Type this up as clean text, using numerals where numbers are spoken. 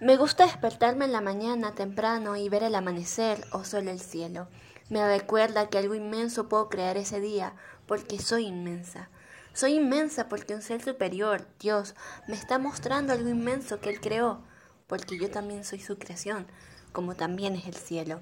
Me gusta despertarme en la mañana temprano y ver el amanecer o solo el cielo. Me recuerda que algo inmenso puedo crear ese día, porque soy inmensa. Soy inmensa porque un ser superior, Dios, me está mostrando algo inmenso que Él creó, porque yo también soy su creación, como también es el cielo.